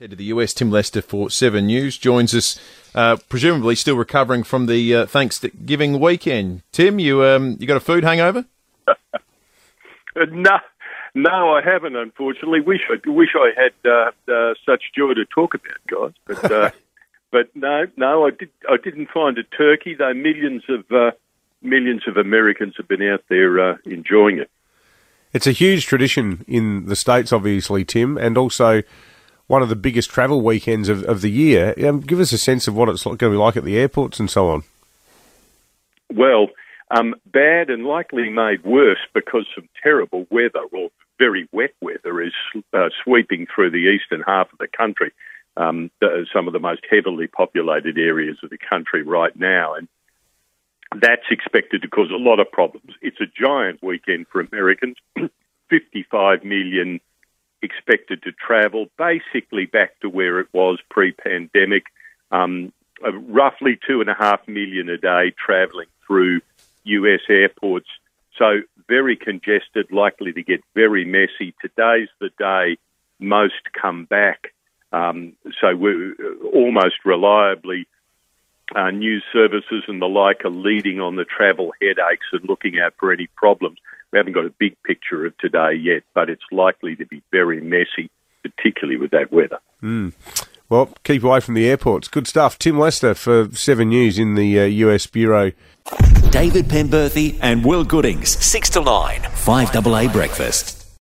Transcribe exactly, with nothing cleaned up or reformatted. Head to the U S, Tim Lester for Seven News joins us, uh, presumably still recovering from the uh, Thanksgiving weekend. Tim, you um, you got a food hangover? no, no, I haven't. Unfortunately, wish I wish I had uh, uh, such joy to talk about, guys. But uh, but no, no, I did. I didn't find a turkey, though. Millions of uh, millions of Americans have been out there uh, enjoying it. It's a huge tradition in the States, obviously, Tim, and also one of the biggest travel weekends of, of the year. Um, give us a sense of what it's going to be like at the airports and so on. Well, um, bad and likely made worse because of terrible weather, or very wet weather, is uh, sweeping through the eastern half of the country, um, the, some of the most heavily populated areas of the country right now. And that's expected to cause a lot of problems. It's a giant weekend for Americans, fifty-five million expected to travel basically back to where it was pre-pandemic, um, roughly two and a half million a day travelling through U S airports. So very congested, likely to get very messy. Today's the day most come back. Um, so we're almost reliably, uh, news services and the like are leading on the travel headaches and looking out for any problems. We haven't got a big picture of today yet, but it's likely to be very messy, particularly with that weather. Mm. Well, keep away from the airports. Good stuff. Tim Lester for Seven News in the uh, U S Bureau. David Pemberthy and Will Goodings, six to nine, five double A Breakfast.